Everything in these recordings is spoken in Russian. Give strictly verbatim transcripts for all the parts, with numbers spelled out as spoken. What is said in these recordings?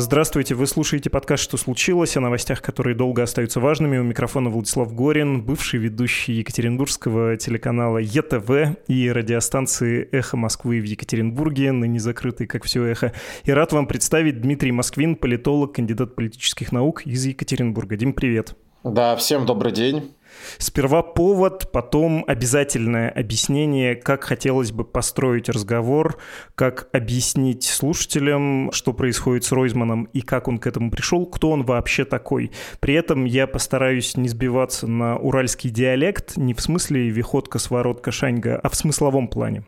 Здравствуйте, вы слушаете подкаст «Что случилось?», о новостях, которые долго остаются важными. У микрофона Владислав Горин, бывший ведущий Екатеринбургского телеканала Е Т В и радиостанции «Эхо Москвы» в Екатеринбурге, ныне закрытой, как все эхо. И рад вам представить Дмитрий Москвин, политолог, кандидат политических наук из Екатеринбурга. Дим, привет. Да, всем добрый день. Сперва повод, потом обязательное объяснение, как хотелось бы построить разговор, как объяснить слушателям, что происходит с Ройзманом и как он к этому пришел, кто он вообще такой. При этом я постараюсь не сбиваться на уральский диалект, не в смысле виходка, своротка, шаньга, а в смысловом плане.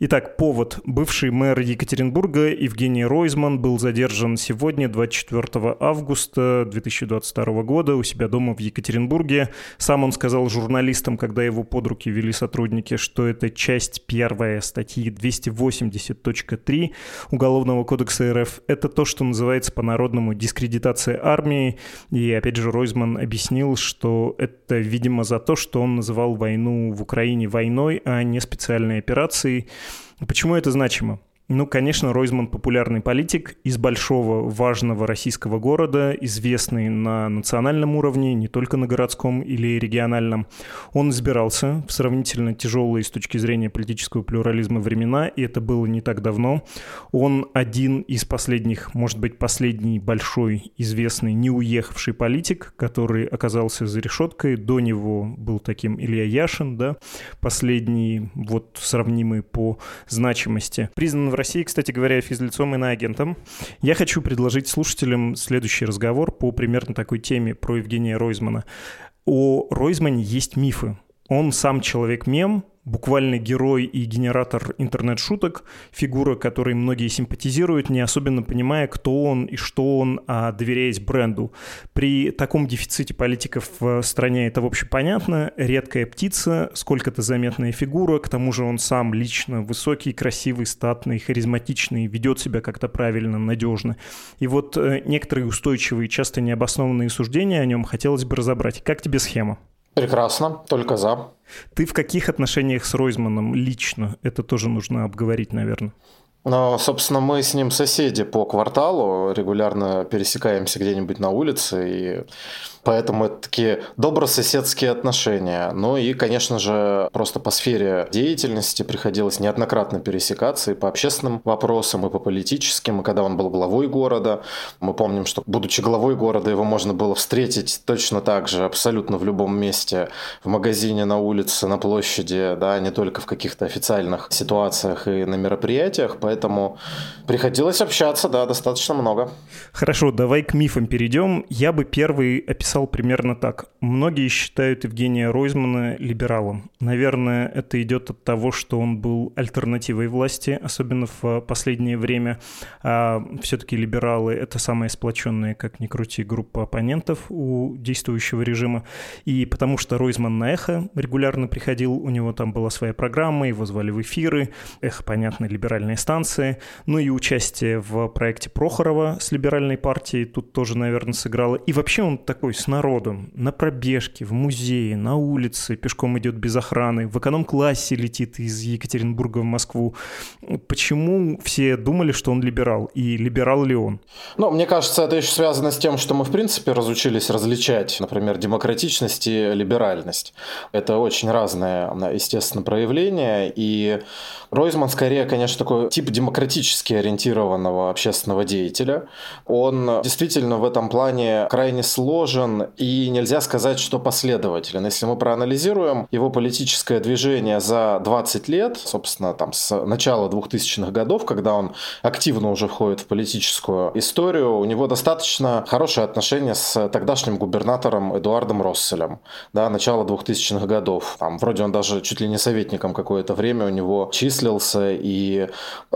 Итак, повод. Бывший мэр Екатеринбурга Евгений Ройзман был задержан сегодня, двадцать четвёртого августа две тысячи двадцать второго года, у себя дома в Екатеринбурге. Сам он сказал журналистам, когда его под руки вели сотрудники, что это часть первая статьи двести восемьдесят точка три Уголовного кодекса Р Ф. Это то, что называется по-народному дискредитация армии. И опять же Ройзман объяснил, что это, видимо, за то, что он называл войну в Украине войной, а не специальной операцией. Почему это значимо? Ну, конечно, Ройзман – популярный политик из большого, важного российского города, известный на национальном уровне, не только на городском или региональном. Он избирался в сравнительно тяжелые с точки зрения политического плюрализма времена, и это было не так давно. Он один из последних, может быть, последний большой, известный, не уехавший политик, который оказался за решеткой. До него был таким Илья Яшин, да, последний, вот, сравнимый по значимости. Признан в России, кстати говоря, физлицом и иноагентом. Я хочу предложить слушателям следующий разговор по примерно такой теме про Евгения Ройзмана. О Ройзмане есть мифы. Он сам человек-мем, буквально герой и генератор интернет-шуток, фигура, которой многие симпатизируют, не особенно понимая, кто он и что он, а доверяясь бренду. При таком дефиците политиков в стране это, в общем, понятно. Редкая птица, сколько-то заметная фигура, к тому же он сам лично высокий, красивый, статный, харизматичный, ведет себя как-то правильно, надежно. И вот некоторые устойчивые, часто необоснованные суждения о нем хотелось бы разобрать. Как тебе схема? Прекрасно, только за. Ты в каких отношениях с Ройзманом лично? Это тоже нужно обговорить, наверное. Ну, собственно, мы с ним соседи по кварталу, регулярно пересекаемся где-нибудь на улице, и поэтому это такие добрососедские отношения. Ну и, конечно же, просто по сфере деятельности приходилось неоднократно пересекаться и по общественным вопросам, и по политическим, и когда он был главой города. Мы помним, что, будучи главой города, его можно было встретить точно так же, абсолютно в любом месте, в магазине, на улице, на площади, да, не только в каких-то официальных ситуациях и на мероприятиях, поэтому приходилось общаться, да, достаточно много. Хорошо, давай к мифам перейдем. Я бы первый описал примерно так. Многие считают Евгения Ройзмана либералом. Наверное, это идет от того, что он был альтернативой власти, особенно в последнее время. А все-таки либералы — это самая сплоченная, как ни крути, группа оппонентов у действующего режима. И потому что Ройзман на «Эхо» регулярно приходил, у него там была своя программа, его звали в эфиры. «Эхо», понятно, либеральная станция. Ну и участие в проекте Прохорова с либеральной партией тут тоже, наверное, сыграло. И вообще он такой с народом, на пробежке, в музее, на улице, пешком идет без охраны, в эконом-классе летит из Екатеринбурга в Москву. Почему все думали, что он либерал? И либерал ли он? Ну, мне кажется, это еще связано с тем, что мы, в принципе, разучились различать, например, демократичность и либеральность. Это очень разные, естественно, проявления, и Ройзман, скорее, конечно, такой тип демократически ориентированного общественного деятеля. Он действительно в этом плане крайне сложен, и нельзя сказать, что последователен. Если мы проанализируем его политическое движение за двадцать лет, собственно, там с начала двухтысячных годов, когда он активно уже входит в политическую историю, у него достаточно хорошие отношения с тогдашним губернатором Эдуардом Росселем. Да, начало двухтысячных годов. Там, вроде он даже чуть ли не советником какое-то время у него числился, и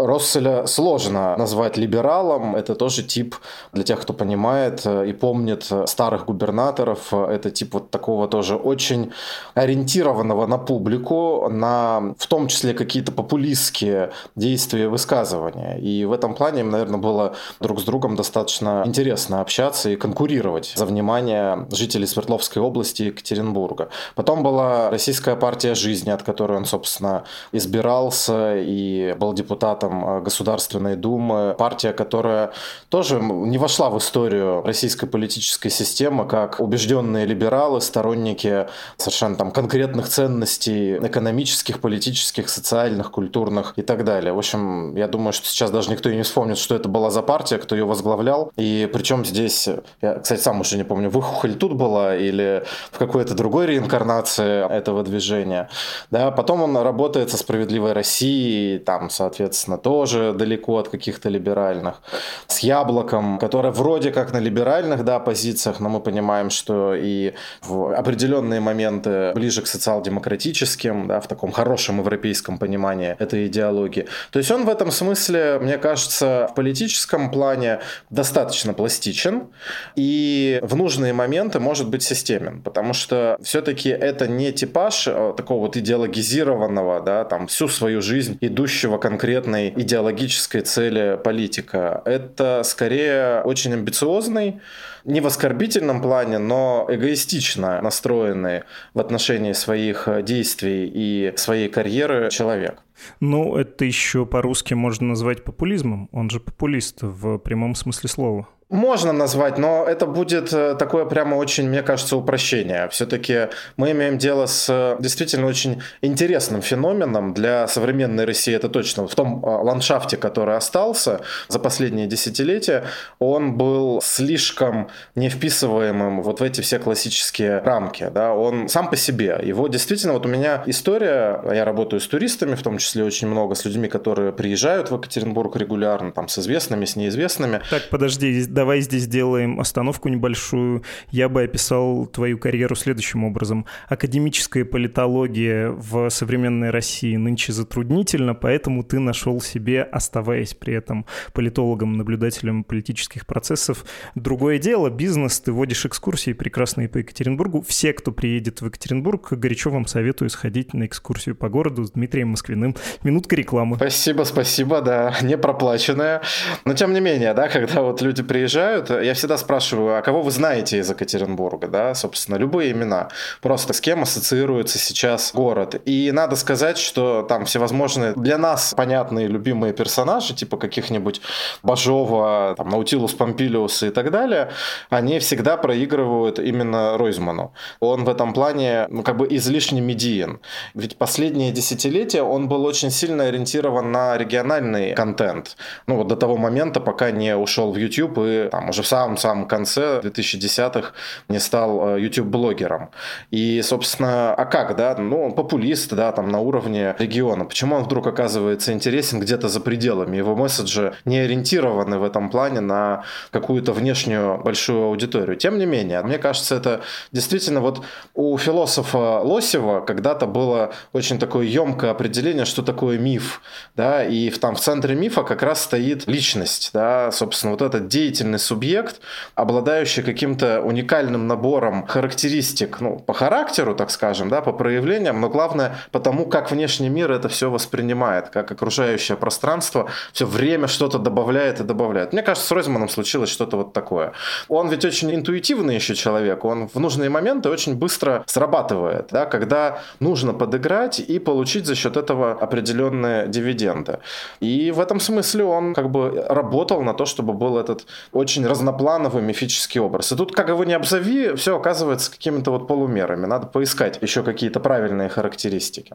Росселя сложно назвать либералом. Это тоже тип, для тех, кто понимает и помнит старых губернаторов, это тип вот такого тоже очень ориентированного на публику, на в том числе какие-то популистские действия, высказывания. И в этом плане им, наверное, было друг с другом достаточно интересно общаться и конкурировать за внимание жителей Свердловской области и Екатеринбурга. Потом была Российская партия жизни, от которой он, собственно, избирался и был депутатом Государственной Думы. Партия, которая тоже не вошла в историю российской политической системы как убежденные либералы, сторонники совершенно там конкретных ценностей экономических, политических, социальных, культурных и так далее. В общем, я думаю, что сейчас даже никто и не вспомнит, что это была за партия, кто ее возглавлял. И причем здесь, я, кстати, сам уже не помню, выхухоль тут была или в какой-то другой реинкарнации этого движения. Да, потом он работает со Справедливой Россией, там, соответственно, тоже далеко от каких-то либеральных. С Яблоком, которое вроде как на либеральных, да, позициях, но мы понимаем, что и в определенные моменты ближе к социал-демократическим, да, в таком хорошем европейском понимании этой идеологии. То есть он в этом смысле, мне кажется, в политическом плане достаточно пластичен и в нужные моменты может быть системен, потому что все-таки это не типаж такого вот идеологизированного, да, там, всю свою жизнь идущего конкретной идеологической цели политика. Это скорее очень амбициозный, не в оскорбительном плане, но эгоистично настроенный в отношении своих действий и своей карьеры человек. Ну, это еще по-русски можно назвать популизмом. Он же популист в прямом смысле слова. Можно назвать, но это будет такое прямо очень, мне кажется, упрощение. Все-таки мы имеем дело с действительно очень интересным феноменом для современной России, это точно. В том ландшафте, который остался за последние десятилетия, он был слишком не вписываемым вот в эти все классические рамки. Да? Он сам по себе. Его действительно, вот у меня история, я работаю с туристами, в том числе очень много с людьми, которые приезжают в Екатеринбург регулярно, там с известными, с неизвестными. Так, подожди, да. Давай здесь сделаем остановку небольшую. Я бы описал твою карьеру следующим образом. Академическая политология в современной России нынче затруднительна, поэтому ты нашел себе, оставаясь при этом политологом, наблюдателем политических процессов, другое дело, бизнес, ты водишь экскурсии прекрасные по Екатеринбургу. Все, кто приедет в Екатеринбург, горячо вам советую сходить на экскурсию по городу с Дмитрием Москвиным. Минутка рекламы. Спасибо, спасибо, да, не проплаченная. Но тем не менее, да, когда вот люди приезжают, я всегда спрашиваю, а кого вы знаете из Екатеринбурга, да, собственно, любые имена, просто с кем ассоциируется сейчас город. И надо сказать, что там всевозможные для нас понятные любимые персонажи, типа каких-нибудь Бажова, там, Наутилус Помпилиуса и так далее, они всегда проигрывают именно Ройзману. Он в этом плане, ну, как бы излишне медиен. Ведь последние десятилетия он был очень сильно ориентирован на региональный контент. Ну, вот до того момента, пока не ушел в YouTube и там, уже в самом-самом конце две тысячи десятых не стал YouTube-блогером. И, собственно, а как, да? Ну, он популист, да, там, на уровне региона. Почему он вдруг оказывается интересен где-то за пределами? Его месседжи не ориентированы в этом плане на какую-то внешнюю большую аудиторию. Тем не менее, мне кажется, это действительно вот у философа Лосева когда-то было очень такое емкое определение, что такое миф, да, и там в центре мифа как раз стоит личность, да, собственно, вот этот деятельный субъект, обладающий каким-то уникальным набором характеристик, ну, по характеру, так скажем, да, по проявлениям, но главное по тому, как внешний мир это все воспринимает, как окружающее пространство все время что-то добавляет и добавляет. Мне кажется, с Ройзманом случилось что-то вот такое. Он ведь очень интуитивный еще человек, он в нужные моменты очень быстро срабатывает, да, когда нужно подыграть и получить за счет этого определенные дивиденды. И в этом смысле он как бы работал на то, чтобы был этот очень разноплановый мифический образ. И тут, как его не обзови, все оказывается какими-то вот полумерами. Надо поискать еще какие-то правильные характеристики.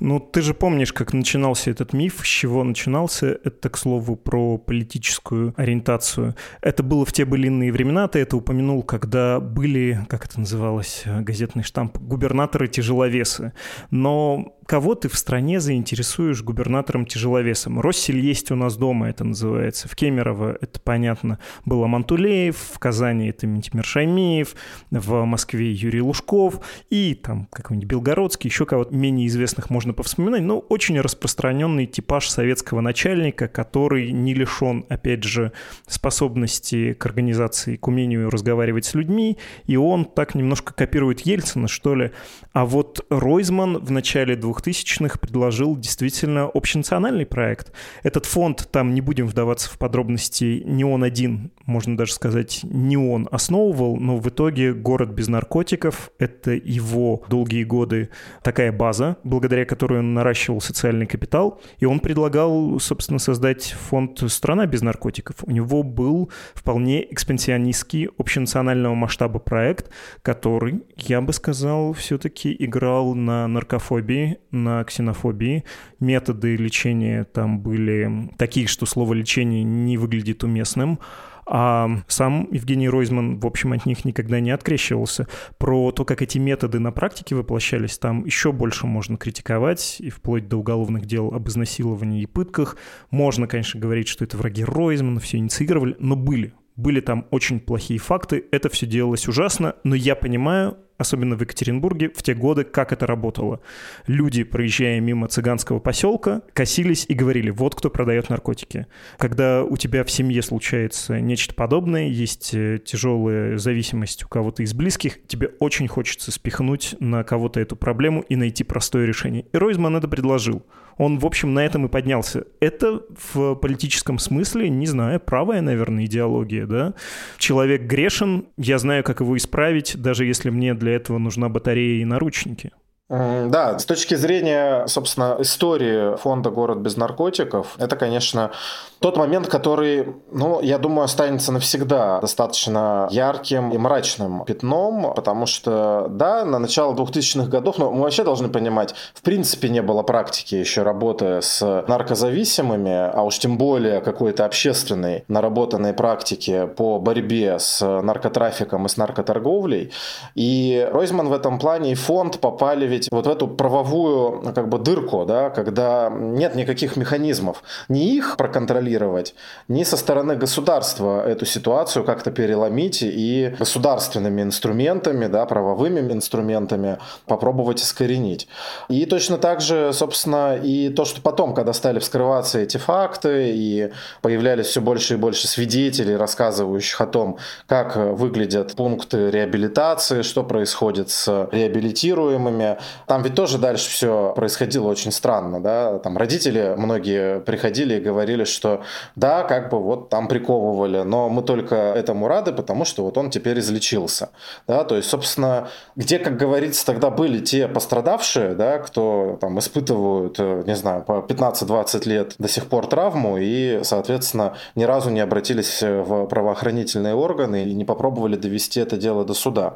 Ну, ты же помнишь, как начинался этот миф, с чего начинался. Это, к слову, про политическую ориентацию. Это было в те былинные времена, ты это упомянул, когда были, как это называлось, газетный штамп, губернаторы-тяжеловесы. Но кого ты в стране заинтересуешь губернатором-тяжеловесом? Россель есть у нас дома, это называется. В Кемерово, это понятно, был Амантулеев, в Казани это Минтимер Шаймиев, в Москве Юрий Лужков и там какой-нибудь Белгородский, еще кого-то менее известных можно повспоминать, но очень распространенный типаж советского начальника, который не лишен, опять же, способности к организации, к умению разговаривать с людьми, и он так немножко копирует Ельцина, что ли. А вот Ройзман в начале двухтысячных предложил действительно общенациональный проект. Этот фонд, там не будем вдаваться в подробности, не он один, можно даже сказать, не он основывал, но в итоге «Город без наркотиков» — это его долгие годы такая база, благодаря которой он наращивал социальный капитал, и он предлагал, собственно, создать фонд «Страна без наркотиков». У него был вполне экспансионистский общенационального масштаба проект, который, я бы сказал, все-таки играл на наркофобии, на ксенофобии. Методы лечения там были такие, что слово «лечение» не выглядит уместным. А сам Евгений Ройзман, в общем, от них никогда не открещивался. Про то, как эти методы на практике воплощались, там еще больше можно критиковать, и вплоть до уголовных дел об изнасиловании и пытках. Можно, конечно, говорить, что это враги Ройзмана, все инициировали, но были. Были там очень плохие факты, это все делалось ужасно, но я понимаю, особенно в Екатеринбурге, в те годы, как это работало. Люди, проезжая мимо цыганского поселка, косились и говорили: вот кто продает наркотики. Когда у тебя в семье случается нечто подобное, есть тяжелая зависимость у кого-то из близких, тебе очень хочется спихнуть на кого-то эту проблему и найти простое решение. И Ройзман это предложил. Он, в общем, на этом и поднялся. Это в политическом смысле, не знаю, правая, наверное, идеология, да? Человек грешен, я знаю, как его исправить, даже если мне для этого нужна батарея и наручники. Да, с точки зрения, собственно, истории фонда «Город без наркотиков», это, конечно, тот момент, который, ну, я думаю, останется навсегда достаточно ярким и мрачным пятном, потому что, да, на начало двухтысячных годов, ну, мы вообще должны понимать, в принципе, не было практики еще работы с наркозависимыми, а уж тем более какой-то общественной наработанной практики по борьбе с наркотрафиком и с наркоторговлей, и Ройзман в этом плане и фонд попали вот в эту правовую, как бы, дырку, да, когда нет никаких механизмов ни их проконтролировать, ни со стороны государства эту ситуацию как-то переломить и государственными инструментами, да, правовыми инструментами попробовать искоренить. И точно так же, собственно, и то, что потом, когда стали вскрываться эти факты и появлялись все больше и больше свидетелей, рассказывающих о том, как выглядят пункты реабилитации, что происходит с реабилитируемыми. Там ведь тоже дальше все происходило очень странно, да, там родители многие приходили и говорили, что да, как бы вот там приковывали, но мы только этому рады, потому что вот он теперь излечился, да, то есть, собственно, где, как говорится, тогда были те пострадавшие, да, кто там испытывают, не знаю, по пятнадцать-двадцать лет до сих пор травму и, соответственно, ни разу не обратились в правоохранительные органы и не попробовали довести это дело до суда.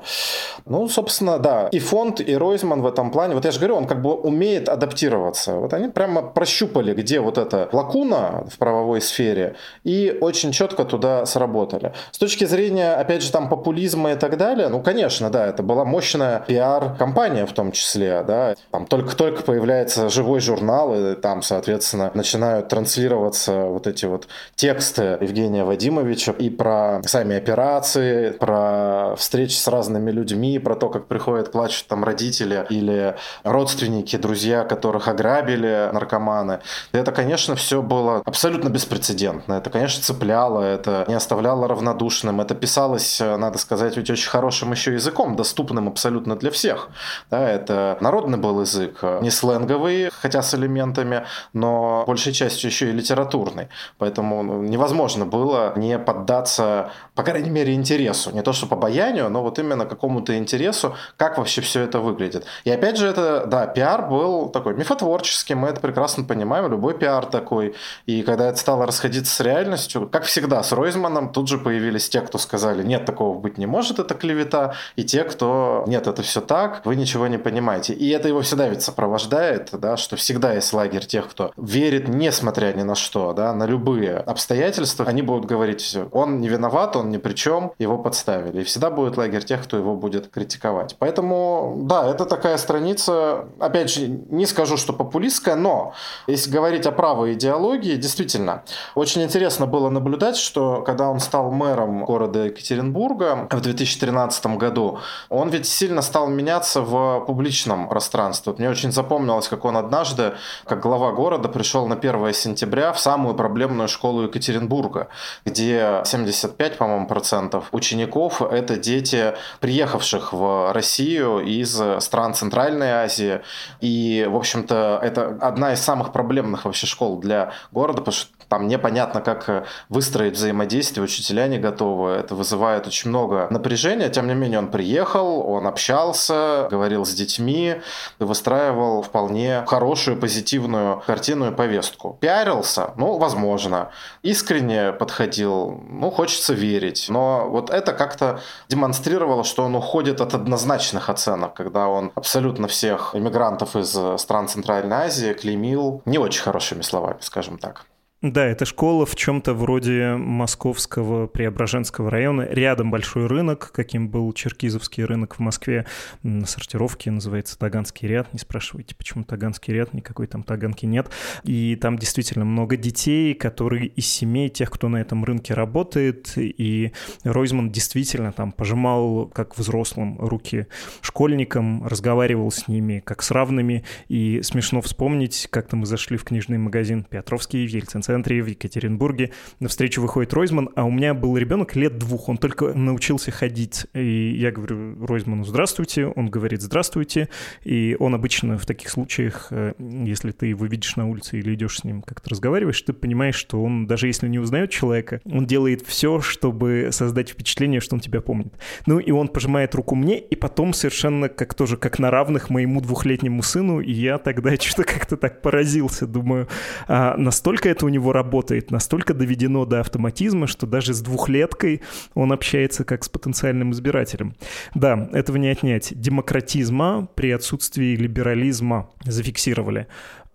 Ну, собственно, да, и фонд, и Ройзман в этом плане, вот я же говорю, он как бы умеет адаптироваться. Вот они прямо прощупали, где вот эта лакуна в правовой сфере, и очень четко туда сработали. С точки зрения, опять же, там популизма и так далее, ну, конечно, да, это была мощная пиар-компания в том числе, да, там только-только появляется живой журнал, и там, соответственно, начинают транслироваться вот эти вот тексты Евгения Вадимовича и про сами операции, про встречи с разными людьми, про то, как приходят, плачут там родители или родственники, друзья, которых ограбили наркоманы. Это, конечно, все было абсолютно беспрецедентно. Это, конечно, цепляло, это не оставляло равнодушным. Это писалось, надо сказать, ведь очень хорошим еще языком, доступным абсолютно для всех. Да, это народный был язык, не сленговый, хотя с элементами, но большей частью еще и литературный. Поэтому невозможно было не поддаться, по крайней мере, интересу. Не то, что по обаянию, но вот именно какому-то интересу, как вообще все это выглядит. И опять же, это, да, пиар был такой мифотворческий, мы это прекрасно понимаем, любой пиар такой. И когда это стало расходиться с реальностью, как всегда с Ройзманом, тут же появились те, кто сказали: нет, такого быть не может, это клевета, и те, кто: нет, это все так, вы ничего не понимаете. И это его всегда ведь сопровождает, да, что всегда есть лагерь тех, кто верит, несмотря ни на что, да, на любые обстоятельства, они будут говорить: он не виноват, он ни при чем, его подставили. И всегда будет лагерь тех, кто его будет критиковать. Поэтому, да, это такая страница, опять же, не скажу, что популистская, но если говорить о правой идеологии, действительно, очень интересно было наблюдать, что когда он стал мэром города Екатеринбурга в две тысячи тринадцатом году, он ведь сильно стал меняться в публичном пространстве. Мне очень запомнилось, как он однажды, как глава города, пришел на первое сентября в самую проблемную школу Екатеринбурга, где семьдесят пять, по-моему, процентов учеников – это дети, приехавших в Россию из стран Центральной Азии. И, в общем-то, это одна из самых проблемных вообще школ для города, потому что там непонятно, как выстроить взаимодействие, учителя не готовы. Это вызывает очень много напряжения. Тем не менее, он приехал, он общался, говорил с детьми и выстраивал вполне хорошую, позитивную картину и повестку. Пиарился? Ну, возможно. Искренне подходил? Ну, хочется верить. Но вот это как-то демонстрировало, что он уходит от однозначных оценок, когда он абсолютно всех иммигрантов из стран Центральной Азии клеймил не очень хорошими словами, скажем так. Да, это школа в чем-то вроде московского Преображенского района. Рядом большой рынок, каким был Черкизовский рынок в Москве. На сортировке называется Таганский ряд. Не спрашивайте, почему Таганский ряд, никакой там Таганки нет. И там действительно много детей, которые из семей тех, кто на этом рынке работает. И Ройзман действительно там пожимал, как взрослым, руки школьникам, разговаривал с ними как с равными. И смешно вспомнить, как-то мы зашли в книжный магазин Петровский в Ельцин-центре в Екатеринбурге. Навстречу выходит Ройзман, а у меня был ребенок лет двух, он только научился ходить. И я говорю Ройзману «здравствуйте», он говорит «здравствуйте». И он обычно в таких случаях, если ты его видишь на улице или идешь с ним как-то разговариваешь, ты понимаешь, что он, даже если не узнает человека, он делает все, чтобы создать впечатление, что он тебя помнит. Ну и он пожимает руку мне, и потом совершенно как тоже как на равных моему двухлетнему сыну, и я тогда что-то как-то так поразился, думаю, а настолько это у него работает, настолько доведено до автоматизма, что даже с двухлеткой он общается как с потенциальным избирателем. Да, этого не отнять. Демократизма при отсутствии либерализма зафиксировали.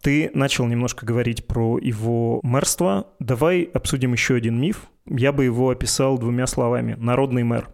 Ты начал немножко говорить про его мэрство. Давай обсудим еще один миф. Я бы его описал двумя словами. Народный мэр.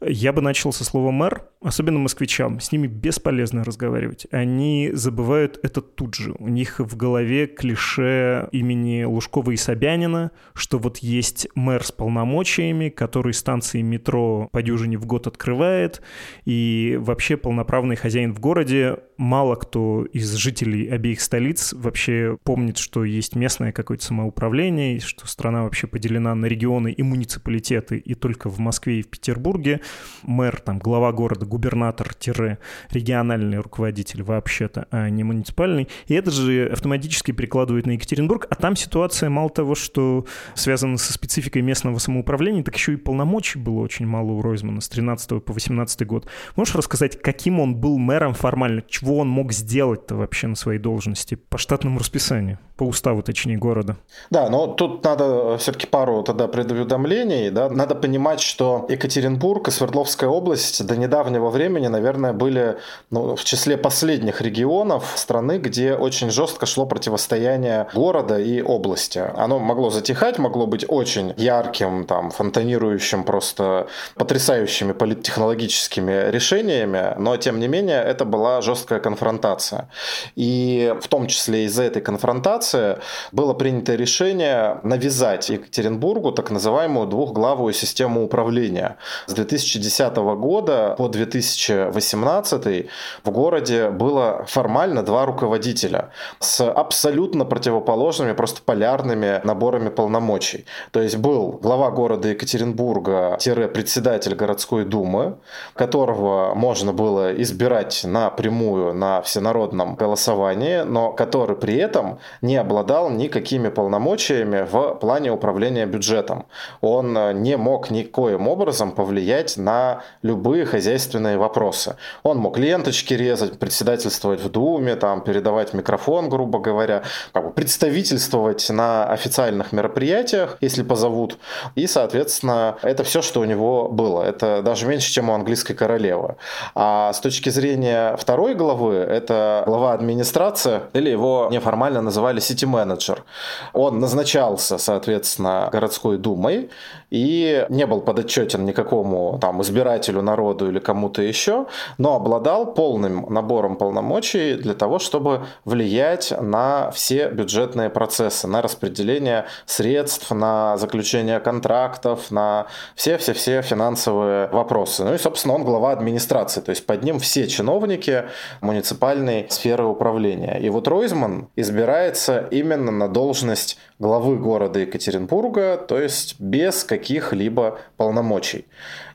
Я бы начал со слова «мэр», особенно москвичам. С ними бесполезно разговаривать. Они забывают это тут же. У них в голове клише имени Лужкова и Собянина, что вот есть мэр с полномочиями, который станции метро по дюжине в год открывает, и вообще полноправный хозяин в городе. Мало кто из жителей обеих столиц вообще помнит, что есть местное какое-то самоуправление, что страна вообще поделена на регионы и муниципалитеты, и только в Москве и в Петербурге мэр, там, глава города, губернатор-региональный руководитель вообще-то, а не муниципальный. И это же автоматически перекладывает на Екатеринбург, а там ситуация мало того, что связана со спецификой местного самоуправления, так еще и полномочий было очень мало у Ройзмана с тринадцатого по восемнадцатый год. Можешь рассказать, каким он был мэром формально, чего он мог сделать-то вообще на своей должности по штатному расписанию, по уставу, точнее, города? Да, но тут надо все-таки пару тогда предуведомлений, да, надо понимать, что Екатеринбург Екатеринбург и Свердловская область до недавнего времени, наверное, были, ну, в числе последних регионов страны, где очень жестко шло противостояние города и области. Оно могло затихать, могло быть очень ярким, там, фонтанирующим, просто потрясающими политтехнологическими решениями, но, тем не менее, это была жесткая конфронтация. И в том числе из-за этой конфронтации было принято решение навязать Екатеринбургу так называемую двухглавую систему управления. С две тысячи десятого года по две тысячи восемнадцатый в городе было формально два руководителя с абсолютно противоположными, просто полярными наборами полномочий. То есть был глава города Екатеринбурга-председатель городской думы, которого можно было избирать напрямую на всенародном голосовании, но который при этом не обладал никакими полномочиями в плане управления бюджетом. Он не мог никоим образом повлиять влиять на любые хозяйственные вопросы. Он мог ленточки резать, председательствовать в Думе, там, передавать микрофон, грубо говоря, как бы представительствовать на официальных мероприятиях, если позовут. И, соответственно, это все, что у него было. Это даже меньше, чем у английской королевы. А с точки зрения второй главы, это глава администрации, или его неформально называли сити-менеджер. Он назначался, соответственно, городской думой и не был подотчетен никакому там избирателю, народу или кому-то еще, но обладал полным набором полномочий для того, чтобы влиять на все бюджетные процессы, на распределение средств, на заключение контрактов, на все-все-все финансовые вопросы. Ну и, собственно, он глава администрации, то есть под ним все чиновники муниципальной сферы управления. И вот Ройзман избирается именно на должность главы города Екатеринбурга, то есть без каких-либо полномочий.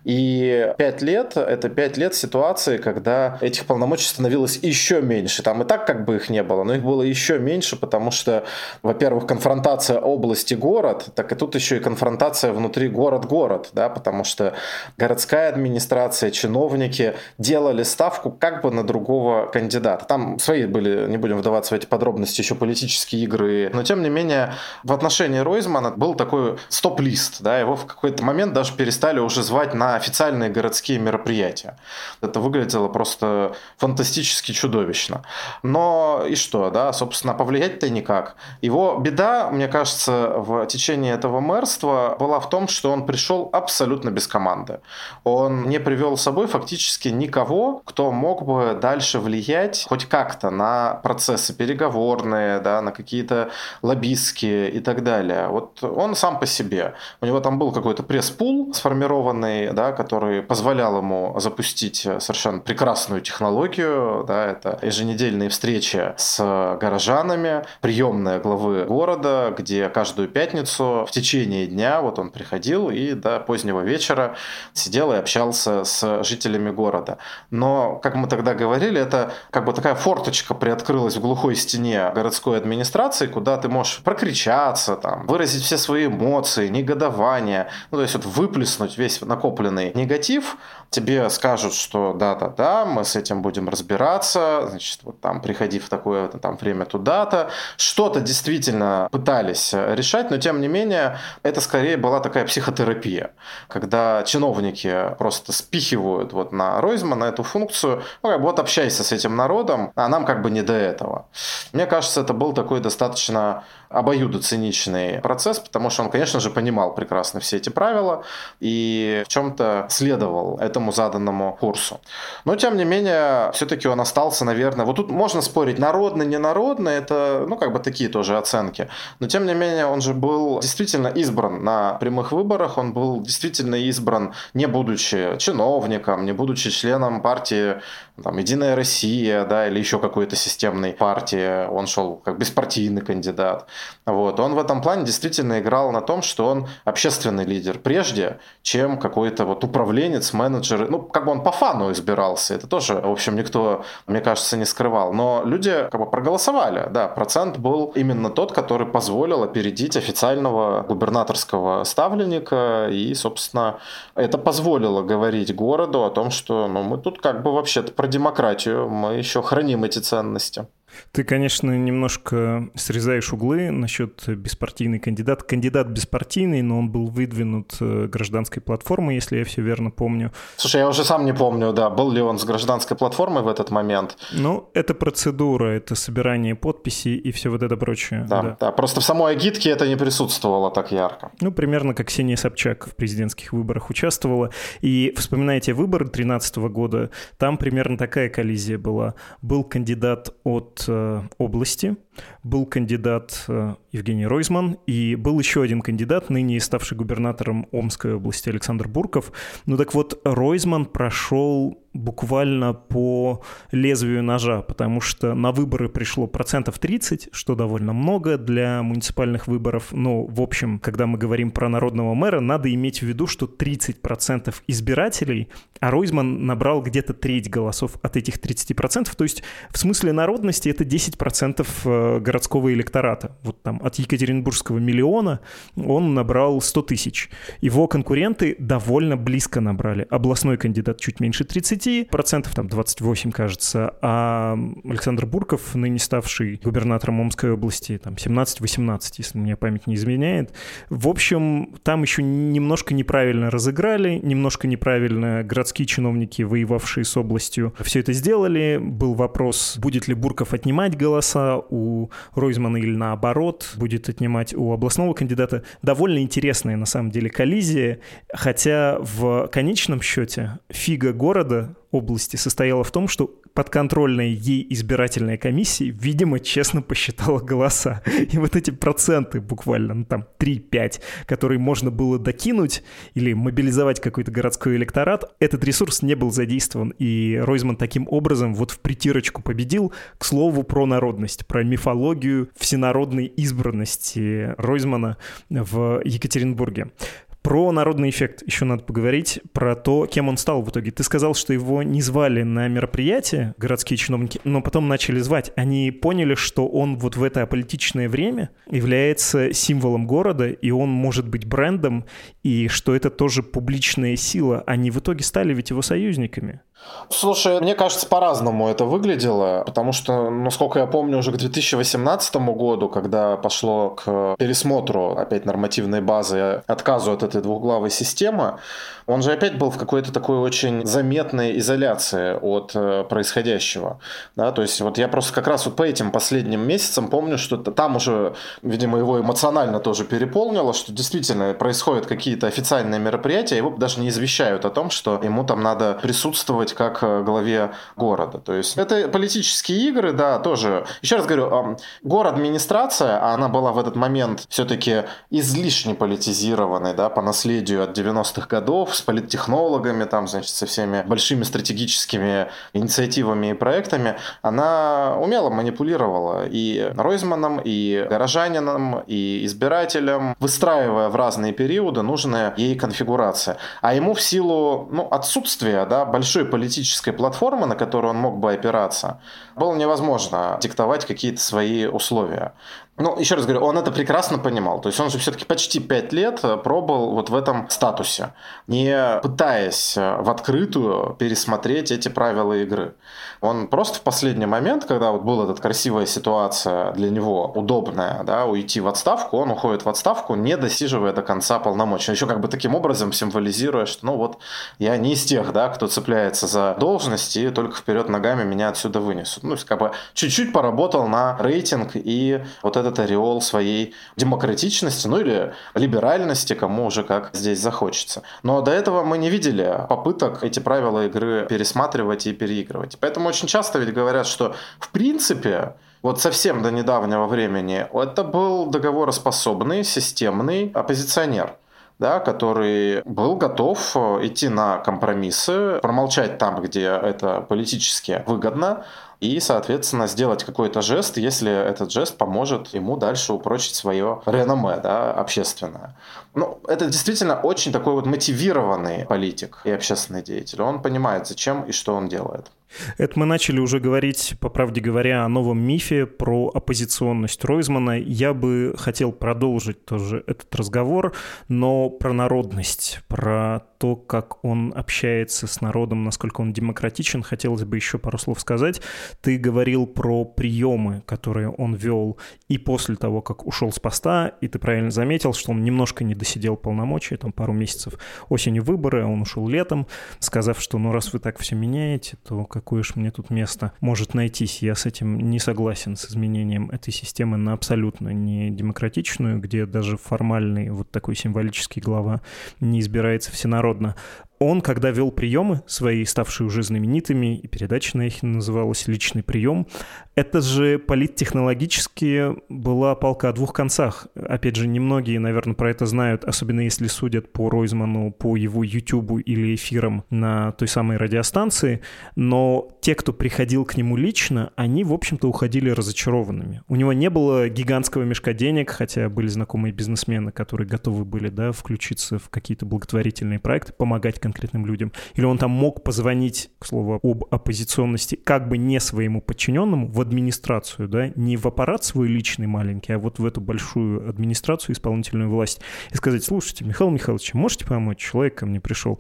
И пять лет — это пять лет ситуации, когда этих полномочий становилось еще меньше. Там и так как бы их не было, но их было еще меньше, потому что, во-первых, конфронтация области-город, так и тут еще и конфронтация внутри город-город, да, потому что городская администрация, чиновники делали ставку как бы на другого кандидата. Там свои были, не будем вдаваться в эти подробности, еще политические игры. Но, тем не менее, в отношении Ройзмана был такой стоп-лист, да, его в какой-то момент даже перестали уже звать на официальные городские мероприятия. Это выглядело просто фантастически чудовищно. Но и что, да, собственно, повлиять-то никак. Его беда, мне кажется, в течение этого мэрства была в том, что он пришел абсолютно без команды. Он не привел с собой фактически никого, кто мог бы дальше влиять хоть как-то на процессы переговорные, да, на какие-то лоббистские и так далее. Вот он сам по себе. У него там был какой-то пресс-пул сформированный, да, который позволял ему запустить совершенно прекрасную технологию. Да, это еженедельные встречи с горожанами, приемная главы города, где каждую пятницу в течение дня вот он приходил и до позднего вечера сидел и общался с жителями города. Но, как мы тогда говорили, это как бы такая форточка приоткрылась в глухой стене городской администрации, куда ты можешь прокричаться, там, выразить все свои эмоции, негодование, ну, то есть вот выплеснуть весь накопленный негатив, тебе скажут, что да-да-да, мы с этим будем разбираться, значит, вот там приходи в такое там время туда-то. Что-то действительно пытались решать, но тем не менее это скорее была такая психотерапия, когда чиновники просто спихивают вот на Ройзмана эту функцию, ну как бы вот общайся с этим народом, а нам как бы не до этого. Мне кажется, это был такой достаточно обоюдоциничный процесс, потому что он, конечно же, понимал прекрасно все эти правила и в чем-то следовал этому заданному курсу. Но, тем не менее, все-таки он остался, наверное... Вот тут можно спорить, народный, ненародный, это, ну, как бы такие тоже оценки. Но, тем не менее, он же был действительно избран на прямых выборах, он был действительно избран, не будучи чиновником, не будучи членом партии там, «Единая Россия», да, или еще какой-то системной партии. Он шел как беспартийный кандидат. Вот. Он в этом плане действительно играл на том, что он общественный лидер прежде, чем какой-то вот управленец, менеджер. Ну, как бы он по фану избирался. Это тоже, в общем, никто, мне кажется, не скрывал. Но люди как бы проголосовали. Да, процент был именно тот, который позволил опередить официального губернаторского ставленника. И, собственно, это позволило говорить городу о том, что ну, мы тут как бы вообще-то про демократию, мы еще храним эти ценности. Ты, конечно, немножко срезаешь углы насчет беспартийный кандидат. Кандидат беспартийный, но он был выдвинут гражданской платформой, если я все верно помню. Слушай, я уже сам не помню, да, был ли он с гражданской платформой в этот момент. Ну, это процедура, это собирание подписей и все вот это прочее. Да, да. да. Просто в самой агитке это не присутствовало так ярко. Ну, примерно как Ксения Собчак в президентских выборах участвовала. И вспоминаете выборы две тысячи тринадцатого года, там примерно такая коллизия была. Был кандидат от области, был кандидат Евгений Ройзман, и был еще один кандидат, ныне ставший губернатором Омской области, Александр Бурков. Ну так вот, Ройзман прошел буквально по лезвию ножа, потому что на выборы пришло процентов тридцать, что довольно много для муниципальных выборов. Но, в общем, когда мы говорим про народного мэра, надо иметь в виду, что тридцать процентов избирателей, а Ройзман набрал где-то треть голосов от этих тридцати процентов, то есть в смысле народности это десять процентов городского электората. Вот там от екатеринбургского миллиона он набрал сто тысяч. Его конкуренты довольно близко набрали. Областной кандидат чуть меньше тридцати процентов, там двадцать восемь, кажется, а Александр Бурков, ныне ставший губернатором Омской области, там семнадцать-восемнадцать, если мне память не изменяет. В общем, там еще немножко неправильно разыграли, немножко неправильно городские чиновники, воевавшие с областью, все это сделали. Был вопрос, будет ли Бурков отнимать голоса у Ройзмана или наоборот. будет отнимать у областного кандидата. Довольно интересные, на самом деле, коллизии, хотя в конечном счете фига города, области состояла в том, что подконтрольная ей избирательная комиссия, видимо, честно посчитала голоса. И вот эти проценты буквально, ну там три-пять, которые можно было докинуть или мобилизовать какой-то городской электорат, этот ресурс не был задействован. И Ройзман таким образом вот в притирочку победил. К слову, про народность, про мифологию всенародной избранности Ройзмана в Екатеринбурге. Про народный эффект еще надо поговорить, про то, кем он стал в итоге. Ты сказал, что его не звали на мероприятие городские чиновники, но потом начали звать. Они поняли, что он вот в это аполитичное время является символом города, и он может быть брендом, и что это тоже публичная сила. Они в итоге стали ведь его союзниками. Слушай, мне кажется, по-разному это выглядело, потому что, насколько я помню, уже к две тысячи восемнадцатому году, когда пошло к пересмотру опять нормативной базы, отказу от этой двухглавой системы, он же опять был в какой-то такой очень заметной изоляции от э, происходящего. Да? То есть вот я просто как раз вот по этим последним месяцам помню, что там уже, видимо, его эмоционально тоже переполнило, что действительно происходят какие-то официальные мероприятия, его даже не извещают о том, что ему там надо присутствовать как главе города. То есть это политические игры, да, тоже. Еще раз говорю, э, город-администрация, а она была в этот момент все-таки излишне политизированной, да, по наследию от девяностых годов, с политтехнологами, там, значит, со всеми большими стратегическими инициативами и проектами, она умело манипулировала и Ройзманом, и горожанином, и избирателем, выстраивая в разные периоды нужные ей конфигурации. А ему в силу ну, отсутствия да, большой политической платформы, на которую он мог бы опираться, было невозможно диктовать какие-то свои условия. Ну, еще раз говорю, он это прекрасно понимал. То есть он же все-таки почти пять лет пробыл вот в этом статусе, не пытаясь в открытую пересмотреть эти правила игры. Он просто в последний момент, когда вот была эта красивая ситуация для него, удобная, да, уйти в отставку, он уходит в отставку, не досиживая до конца полномочий. Еще как бы таким образом символизируя, что ну вот я не из тех, да, кто цепляется за должности и только вперед ногами меня отсюда вынесут. Ну, как бы чуть-чуть поработал на рейтинг и вот это этот ореол своей демократичности, ну или либеральности, кому уже как здесь захочется. Но до этого мы не видели попыток эти правила игры пересматривать и переигрывать. Поэтому очень часто ведь говорят, что в принципе вот совсем до недавнего времени это был договороспособный, системный оппозиционер. Да, который был готов идти на компромиссы, промолчать там, где это политически выгодно, и, соответственно, сделать какой-то жест, если этот жест поможет ему дальше упрочить свое реноме, да, общественное. Ну, это действительно очень такой вот мотивированный политик и общественный деятель. Он понимает, зачем и что он делает. Это мы начали уже говорить, по правде говоря, о новом мифе про оппозиционность Ройзмана. Я бы хотел продолжить тоже этот разговор, но про народность, про то, как он общается с народом, насколько он демократичен, хотелось бы еще пару слов сказать. Ты говорил про приемы, которые он вел и после того, как ушел с поста, и ты правильно заметил, что он немножко не досидел полномочий, там пару месяцев осенью выборы, он ушел летом, сказав, что ну раз вы так все меняете, то как какое же мне тут место может найтись. Я с этим не согласен, с изменением этой системы на абсолютно не демократичную, где даже формальный вот такой символический глава не избирается всенародно. Он, когда вел приемы свои, ставшие уже знаменитыми, и передача на Эхе называлась «Личный прием», это же политтехнологически была палка о двух концах. Опять же, немногие, наверное, про это знают, особенно если судят по Ройзману, по его Ютубу или эфирам на той самой радиостанции, но те, кто приходил к нему лично, они, в общем-то, уходили разочарованными. У него не было гигантского мешка денег, хотя были знакомые бизнесмены, которые готовы были, да, включиться в какие-то благотворительные проекты, помогать конкретным людям. Или он там мог позвонить, к слову, об оппозиционности как бы не своему подчиненному, в администрацию, да, не в аппарат свой личный маленький, а вот в эту большую администрацию, исполнительную власть, и сказать: слушайте, Михаил Михайлович, можете помочь? Человек ко мне пришел.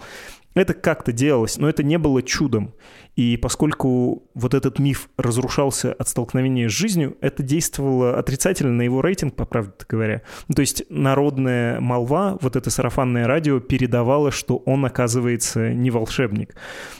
Это как-то делалось, но это не было чудом. И поскольку вот этот миф разрушался от столкновения с жизнью, это действовало отрицательно на его рейтинг, по правде говоря. Ну, то есть народная молва, вот это сарафанное радио передавало, что он, оказывается, не волшебник.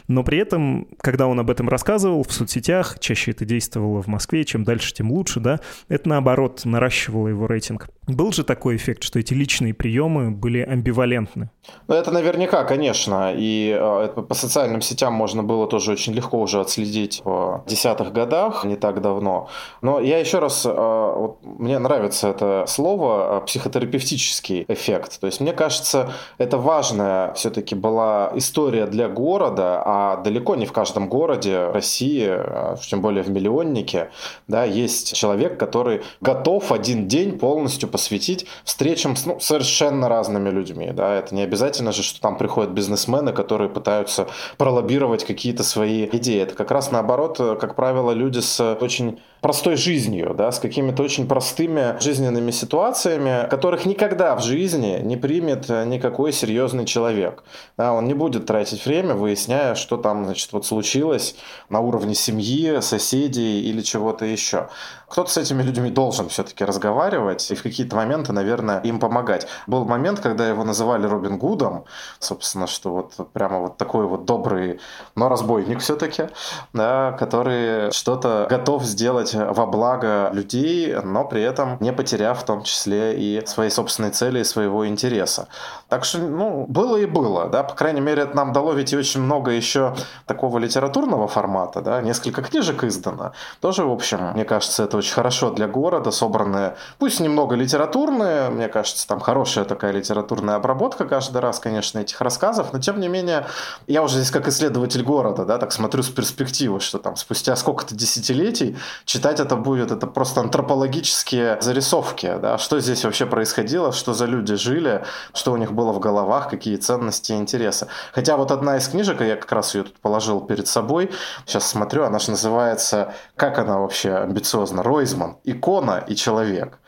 Но при этом, когда он об этом рассказывал в соцсетях, чаще это действовало в Москве, чем дальше, тем лучше, да, это наоборот наращивало его рейтинг. Был же такой эффект, что эти личные приемы были амбивалентны? Ну, это наверняка, конечно. И э, по социальным сетям можно было тоже очень легко уже отследить в десятых годах, не так давно. Но я еще раз, э, вот мне нравится это слово, э, психотерапевтический эффект. То есть мне кажется, это важная все-таки была история для города, а далеко не в каждом городе России, э, тем более в миллионнике, да, есть человек, который готов один день полностью посвятить встречам с ну, совершенно разными людьми. Да. Это не обязательно же, что там приходят бизнесмены, которые пытаются пролоббировать какие-то свои идеи. Это как раз наоборот, как правило, люди с очень простой жизнью, да, с какими-то очень простыми жизненными ситуациями, которых никогда в жизни не примет никакой серьезный человек. Да, он не будет тратить время, выясняя, что там, значит, вот случилось на уровне семьи, соседей или чего-то еще. Кто-то с этими людьми должен все-таки разговаривать и в какие-то моменты, наверное, им помогать. Был момент, когда его называли Робин Гудом, собственно, что вот прямо вот такой вот добрый, но разбойник все-таки, да, который что-то готов сделать во благо людей, но при этом не потеряв в том числе и свои собственные цели, и своего интереса. Так что, ну, было и было, да, по крайней мере, это нам дало ведь и очень много еще такого литературного формата, да, несколько книжек издано. Тоже, в общем, мне кажется, это очень очень хорошо для города, собранные, пусть немного литературные, мне кажется, там хорошая такая литературная обработка каждый раз, конечно, этих рассказов, но тем не менее, я уже здесь как исследователь города, да, так смотрю с перспективы, что там спустя сколько-то десятилетий читать это будет, это просто антропологические зарисовки, да, что здесь вообще происходило, что за люди жили, что у них было в головах, какие ценности и интересы. Хотя вот одна из книжек, я как раз ее тут положил перед собой, сейчас смотрю, она же называется, как она вообще амбициозно, Ройзман, икона и человек.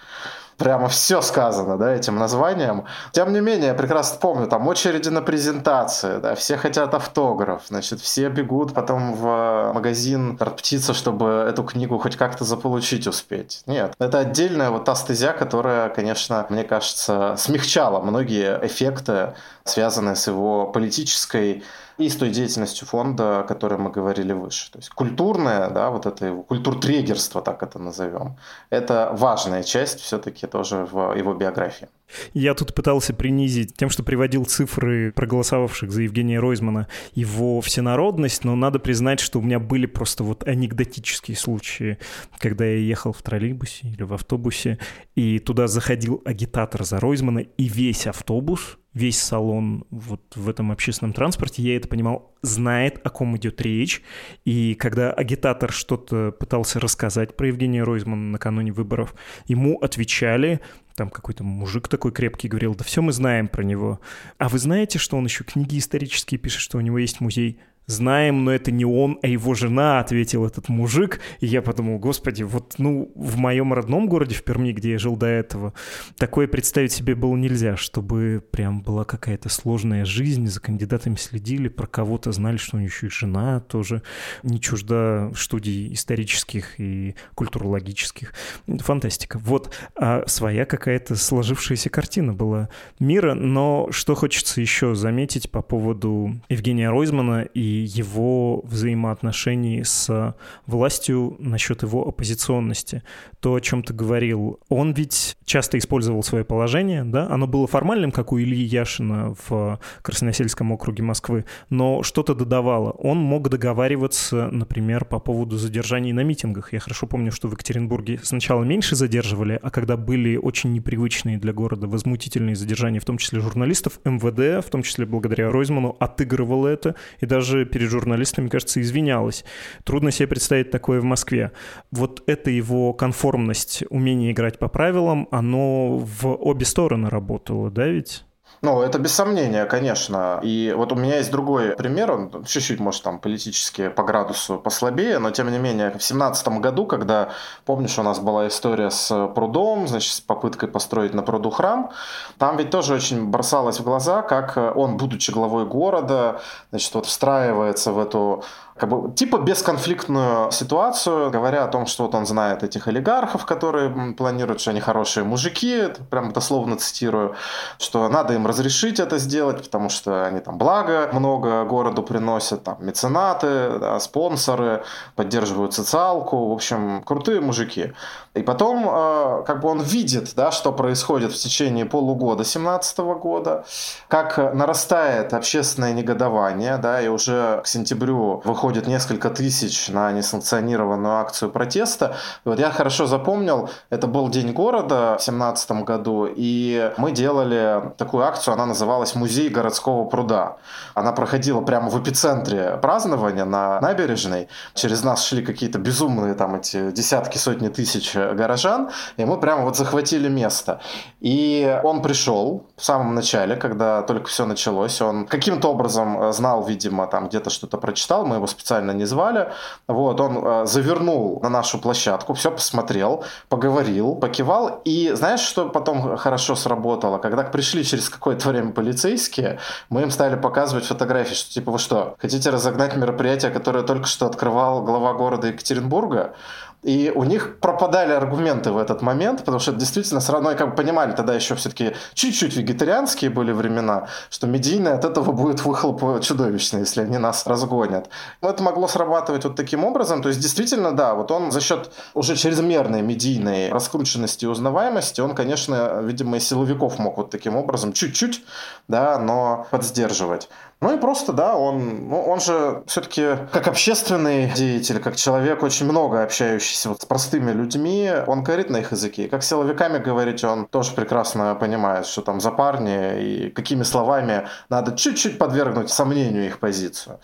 Прямо все сказано, да, этим названием. Тем не менее, я прекрасно помню, там очереди на презентации, да, все хотят автограф, значит, все бегут потом в магазин «Птица», чтобы эту книгу хоть как-то заполучить успеть. Нет, это отдельная вот та стезя, которая, конечно, мне кажется, смягчала многие эффекты, связанные с его политической и с той деятельностью фонда, о которой мы говорили выше. То есть культурное, да, вот это его культуртрегерство, так это назовем, это важная часть все-таки тоже в его биографии. Я тут пытался принизить тем, что приводил цифры проголосовавших за Евгения Ройзмана, его всенародность, но надо признать, что у меня были просто вот анекдотические случаи, когда я ехал в троллейбусе или в автобусе, и туда заходил агитатор за Ройзмана, и весь автобус, весь салон вот в этом общественном транспорте, я это понимал, знает, о ком идет речь. И когда агитатор что-то пытался рассказать про Евгения Ройзмана накануне выборов, ему отвечали, там какой-то мужик такой крепкий говорил, да все мы знаем про него. А вы знаете, что он еще книги исторические пишет, что у него есть музей? Знаем, но это не он, а его жена, ответил этот мужик. И я подумал, господи, вот ну в моем родном городе, в Перми, где я жил до этого, такое представить себе было нельзя, чтобы прям была какая-то сложная жизнь, за кандидатами следили, про кого-то знали, что у него еще и жена тоже не чужда студий исторических и культурологических. Фантастика. Вот а своя какая-то сложившаяся картина была мира. Но что хочется еще заметить по поводу Евгения Ройзмана и его взаимоотношений с властью насчет его оппозиционности. То, о чем ты говорил, он ведь часто использовал свое положение, да, оно было формальным, как у Ильи Яшина в Красносельском округе Москвы, но что-то додавало. Он мог договариваться, например, по поводу задержаний на митингах. Я хорошо помню, что в Екатеринбурге сначала меньше задерживали, а когда были очень непривычные для города возмутительные задержания, в том числе журналистов, эм вэ дэ, в том числе благодаря Ройзману, отыгрывало это и даже перед журналистами, кажется, извинялась. Трудно себе представить такое в Москве. Вот эта его конформность, умение играть по правилам, оно в обе стороны работало, да ведь? Ну, это без сомнения, конечно. И вот у меня есть другой пример, он чуть-чуть, может, там политически по градусу послабее, но тем не менее, в две тысячи семнадцатом году, когда, помнишь, у нас была история с прудом, значит, с попыткой построить на пруду храм, там ведь тоже очень бросалось в глаза, как он, будучи главой города, значит, вот встраивается в эту... Как бы, типа бесконфликтную ситуацию, говоря о том, что вот он знает этих олигархов, которые планируют, что они хорошие мужики, прям дословно цитирую, что надо им разрешить это сделать, потому что они там благо много городу приносят, там меценаты, да, спонсоры, поддерживают социалку, в общем, крутые мужики. И потом э, как бы он видит, да, что происходит в течение полугода две тысячи семнадцатого года, как нарастает общественное негодование, да, и уже к сентябрю выходит ходит несколько тысяч на несанкционированную акцию протеста. И вот я хорошо запомнил, это был День города в две тысячи семнадцатом году, и мы делали такую акцию, она называлась «Музей городского пруда». Она проходила прямо в эпицентре празднования на набережной. Через нас шли какие-то безумные там эти десятки, сотни тысяч горожан, и мы прямо вот захватили место. И он пришел в самом начале, когда только все началось. Он каким-то образом знал, видимо, там где-то что-то прочитал, мы его специально не звали, вот, он э, завернул на нашу площадку, все посмотрел, поговорил, покивал, и знаешь, что потом хорошо сработало? Когда пришли через какое-то время полицейские, мы им стали показывать фотографии, что типа вы что, хотите разогнать мероприятие, которое только что открывал глава города Екатеринбурга? И у них пропадали аргументы в этот момент, потому что это действительно все равно, как бы понимали, тогда еще все-таки чуть-чуть вегетарианские были времена, что медийно от этого будет выхлоп чудовищный, если они нас разгонят. Но это могло срабатывать вот таким образом. То есть действительно, да, вот он за счет уже чрезмерной медийной раскрученности и узнаваемости, он, конечно, видимо, и силовиков мог вот таким образом чуть-чуть, да, но подсдерживать. Ну и просто, да, он, ну, он же все-таки как общественный деятель, как человек, очень много общающийся вот с простыми людьми, он говорит на их языке. И как с силовиками говорить, он тоже прекрасно понимает, что там за парни и какими словами надо чуть-чуть подвергнуть сомнению их позицию.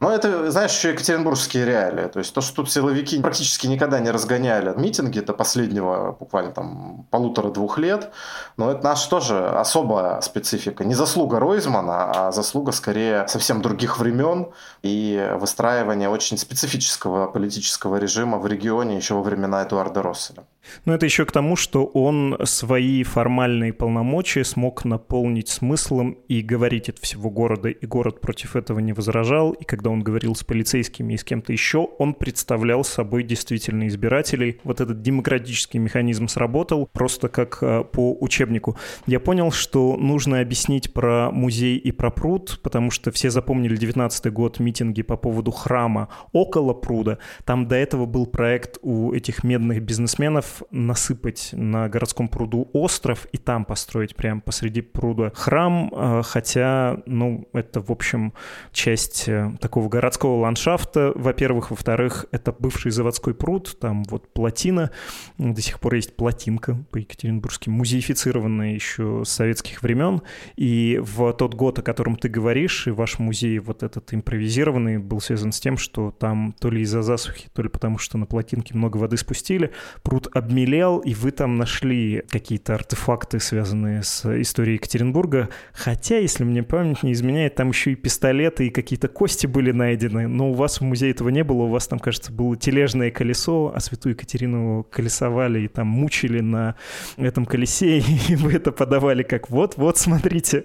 Но это, знаешь, еще екатеринбургские реалии. То есть то, что тут силовики практически никогда не разгоняли митинги до последнего буквально там полутора-двух лет, но это наша тоже особая специфика. Не заслуга Ройзмана, а заслуга, скажем, скорее совсем других времен и выстраивание очень специфического политического режима в регионе еще во времена Эдуарда Росселя. Но это еще к тому, что он свои формальные полномочия смог наполнить смыслом и говорить от всего города, и город против этого не возражал, и когда он говорил с полицейскими и с кем-то еще, он представлял собой действительно избирателей. Вот этот демократический механизм сработал просто как по учебнику. Я понял, что нужно объяснить про музей и про пруд, потому что все запомнили девятнадцатый год, митинги по поводу храма около пруда. Там до этого был проект у этих медных бизнесменов насыпать на городском пруду остров и там построить прямо посреди пруда храм, хотя, ну, это, в общем, часть такого городского ландшафта, во-первых. Во-вторых, это бывший заводской пруд, там вот плотина, до сих пор есть плотинка по-екатеринбургски, музеифицированная еще с советских времен, и в тот год, о котором ты говоришь, и ваш музей вот этот импровизированный был связан с тем, что там то ли из-за засухи, то ли потому, что на плотинке много воды спустили, пруд объявился, обмелел, и вы там нашли какие-то артефакты, связанные с историей Екатеринбурга. Хотя, если мне память не изменяет, там еще и пистолеты, и какие-то кости были найдены. Но у вас в музее этого не было. У вас там, кажется, было тележное колесо, а святую Екатерину колесовали и там мучили на этом колесе, и вы это подавали как «вот-вот, смотрите,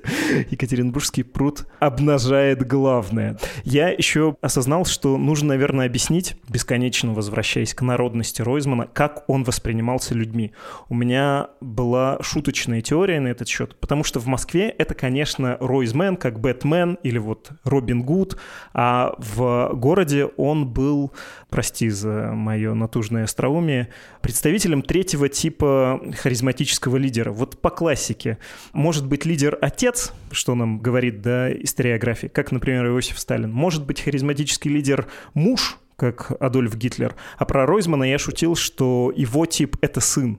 Екатеринбургский пруд обнажает главное». Я еще осознал, что нужно, наверное, объяснить, бесконечно возвращаясь к народности Ройзмана, как он воспринимает принимался людьми. У меня была шуточная теория на этот счет, потому что в Москве это, конечно, Ройзмен, как Бэтмен или вот Робин Гуд, а в городе он был, прости за мое натужное остроумие, представителем третьего типа харизматического лидера. Вот по классике. Может быть, лидер-отец, что нам говорит, да, историография, как, например, Иосиф Сталин. Может быть, харизматический лидер-муж, как Адольф Гитлер. А про Ройзмана я шутил, что его тип — это сын.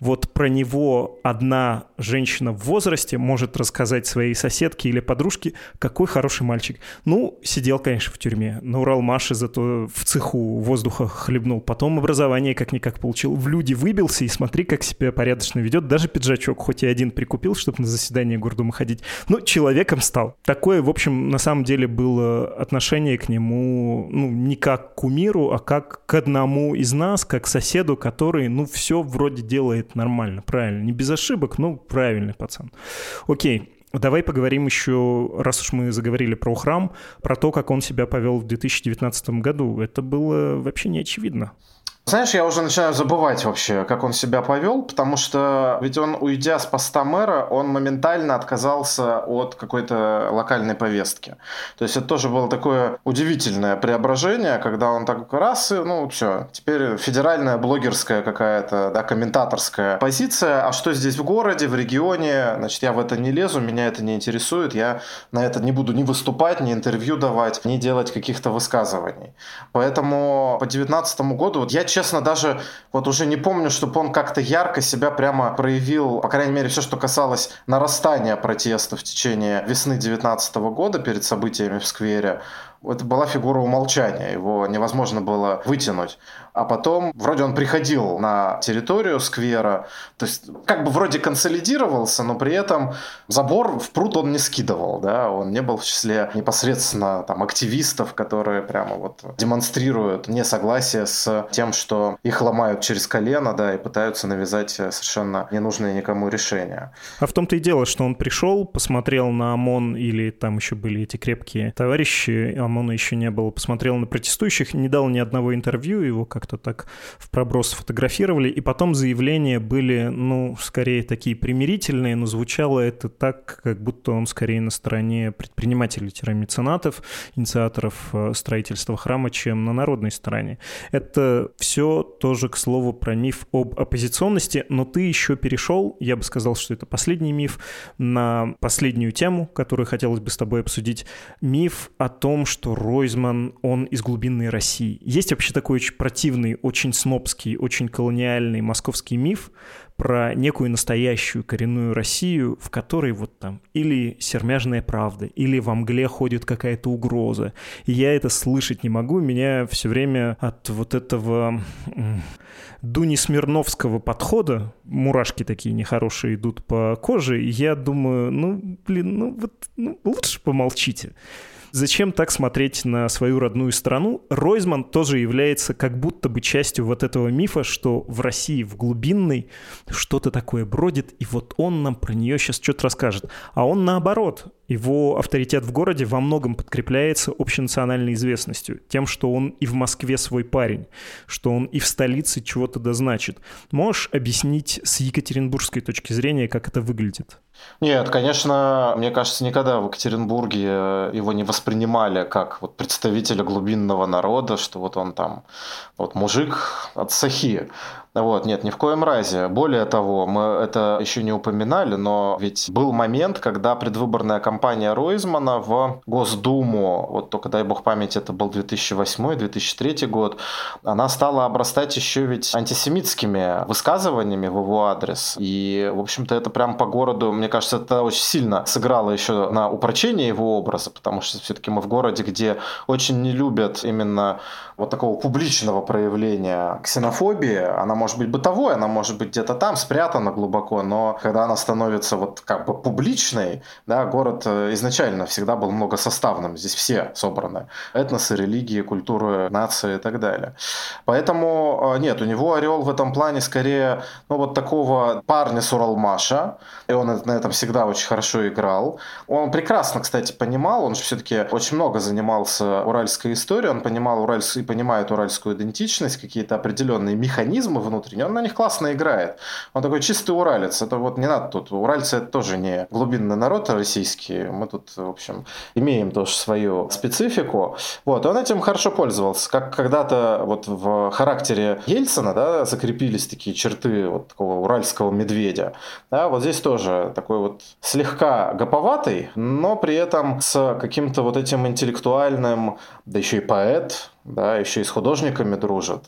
Вот про него одна женщина в возрасте может рассказать своей соседке или подружке, какой хороший мальчик. Ну, сидел, конечно, в тюрьме. На Уралмаше зато в цеху воздуха хлебнул. Потом образование как-никак получил. В люди выбился, и смотри, как себя порядочно ведет. Даже пиджачок, хоть и один прикупил, чтобы на заседание Гордумы ходить. Но человеком стал. Такое, в общем, на самом деле было отношение к нему, ну, не как к кумиру, а как к одному из нас, как к соседу, который, ну, все вроде делает нормально, правильно, не без ошибок, но правильный пацан. Окей, давай поговорим еще, раз уж мы заговорили про храм, про то, как он себя повел в две тысячи девятнадцатом году. Это было вообще не очевидно. Знаешь, я уже начинаю забывать вообще, как он себя повел, потому что ведь он, уйдя с поста мэра, он моментально отказался от какой-то локальной повестки. То есть это тоже было такое удивительное преображение, когда он так раз и, ну, все, теперь федеральная блогерская какая-то, да, комментаторская позиция, а что здесь в городе, в регионе, значит, я в это не лезу, меня это не интересует, я на это не буду ни выступать, ни интервью давать, ни делать каких-то высказываний. Поэтому по две тысячи девятнадцатому году, вот я честно, даже вот уже не помню, чтобы он как-то ярко себя прямо проявил, по крайней мере, все, что касалось нарастания протеста в течение весны две тысячи девятнадцатого года перед событиями в сквере. Это была фигура умолчания, его невозможно было вытянуть. А потом вроде он приходил на территорию сквера, то есть как бы вроде консолидировался, но при этом забор в пруд он не скидывал, да, он не был в числе непосредственно там активистов, которые прямо вот демонстрируют несогласие с тем, что их ломают через колено, да, и пытаются навязать совершенно ненужные никому решения. А в том-то и дело, что он пришел, посмотрел на ОМОН, или там еще были эти крепкие товарищи, ОМОНа еще не было, посмотрел на протестующих, не дал ни одного интервью, его как-то так в проброс фотографировали, и потом заявления были, ну, скорее такие примирительные, но звучало это так, как будто он скорее на стороне предпринимателей-меценатов, инициаторов строительства храма, чем на народной стороне. Это все тоже, к слову, про миф об оппозиционности, но ты еще перешел, я бы сказал, что это последний миф, на последнюю тему, которую хотелось бы с тобой обсудить, миф о том, что Ройзман, он из глубинной России. Есть вообще такой очень противный, очень снобский, очень колониальный московский миф про некую настоящую коренную Россию, в которой вот там или сермяжная правда, или во мгле ходит какая-то угроза. И я это слышать не могу, меня все время от вот этого дуни-смирновского подхода мурашки такие нехорошие идут по коже, и я думаю, ну, блин, ну вот ну, лучше помолчите. Зачем так смотреть на свою родную страну? Ройзман тоже является как будто бы частью вот этого мифа, что в России, в глубинной, что-то такое бродит, и вот он нам про нее сейчас что-то расскажет. А он наоборот. Его авторитет в городе во многом подкрепляется общенациональной известностью, тем, что он и в Москве свой парень, что он и в столице чего-то дозначит. Можешь объяснить с екатеринбургской точки зрения, как это выглядит? Нет, конечно, мне кажется, никогда в Екатеринбурге его не воспринимали как вот представителя глубинного народа, что вот он там вот мужик от Сахи. Вот, нет, ни в коем разе. Более того, мы это еще не упоминали, но ведь был момент, когда предвыборная кампания Ройзмана в Госдуму, вот только дай бог памяти, это был две тысячи восьмой - две тысячи третий год, она стала обрастать еще ведь антисемитскими высказываниями в его адрес. И, в общем-то, это прям по городу, мне кажется, это очень сильно сыграло еще на упрочение его образа, потому что все-таки мы в городе, где очень не любят именно вот такого публичного проявления ксенофобии, она может быть бытовой, она может быть где-то там спрятана глубоко, но когда она становится вот как бы публичной, да, город изначально всегда был многосоставным, здесь все собраны, этносы, религии, культуры, нации и так далее. Поэтому нет, у него орел в этом плане скорее, ну, вот такого парня с Уралмаша, и он на этом всегда очень хорошо играл. Он прекрасно, кстати, понимал, он же все-таки очень много занимался уральской историей, он понимал уральскую и понимает уральскую идентичность, какие-то определенные механизмы внутренние, он на них классно играет. Он такой чистый уралец, это вот не надо тут, уральцы это тоже не глубинный народ российский, мы тут, в общем, имеем тоже свою специфику. Вот, и он этим хорошо пользовался, как когда-то вот в характере Ельцина, да, закрепились такие черты вот такого уральского медведя, да, вот здесь тоже такой вот слегка гоповатый, но при этом с каким-то вот этим интеллектуальным, да еще и поэт, да, еще и с художниками дружат.